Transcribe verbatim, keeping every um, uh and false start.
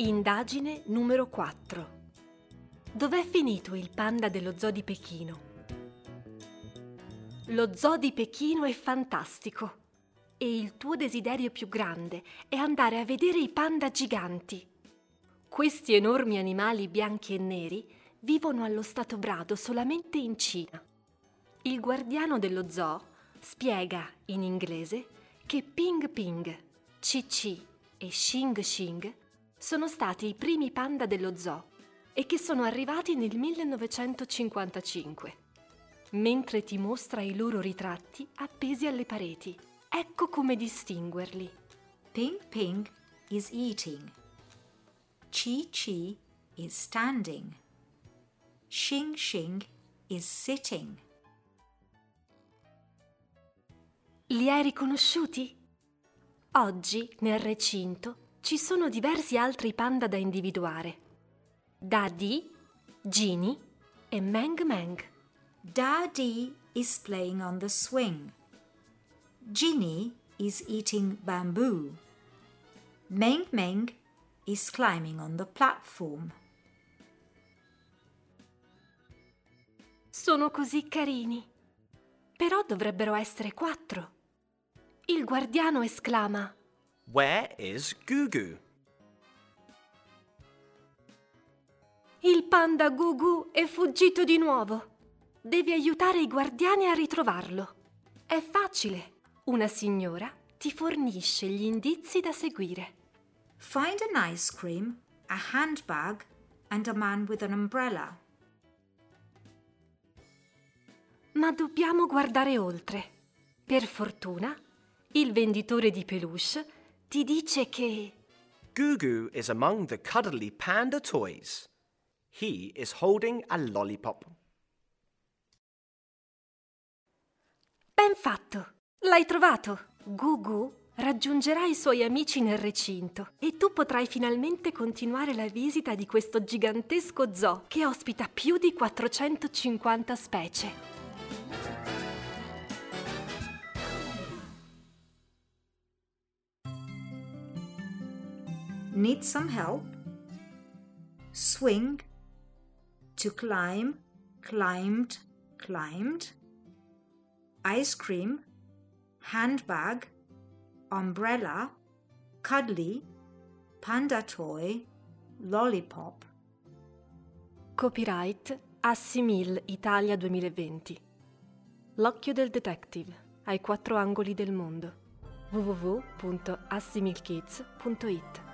Indagine numero quattro. Dov'è finito il panda dello zoo di Pechino? Lo zoo di Pechino è fantastico e il tuo desiderio più grande è andare a vedere i panda giganti. Questi enormi animali bianchi e neri vivono allo stato brado solamente in Cina. Il guardiano dello zoo spiega in inglese che Ping Ping, Chi Chi e Xing Xing sono stati i primi panda dello zoo e che sono arrivati nel millenovecentocinquantacinque, mentre ti mostra i loro ritratti appesi alle pareti. Ecco come distinguerli. Ping Ping is eating. Chi Chi is standing. Xing Xing is sitting. Li hai riconosciuti? Oggi, nel recinto, ci sono diversi altri panda da individuare. Daddy, Ginny e Meng Meng. Daddy is playing on the swing. Ginny is eating bamboo. Meng Meng is climbing on the platform. Sono così carini. Però dovrebbero essere quattro. Il guardiano esclama: Where is Gugu? Il panda Gugu è fuggito di nuovo. Devi aiutare i guardiani a ritrovarlo. È facile. Una signora ti fornisce gli indizi da seguire. Find an ice cream, a handbag and a man with an umbrella. Ma dobbiamo guardare oltre. Per fortuna, il venditore di peluche ti dice che Gugu is among the cuddly panda toys. He is holding a lollipop. Ben fatto! L'hai trovato! Gugu raggiungerà i suoi amici nel recinto e tu potrai finalmente continuare la visita di questo gigantesco zoo che ospita più di quattrocentocinquanta specie. Need some help? Swing, to climb, climbed, climbed. Ice cream, handbag, umbrella, cuddly, panda toy, lollipop. Copyright Assimil Italia duemilaventi. L'Occhio del detective, ai quattro angoli del mondo. w w w punto assimil kids punto i t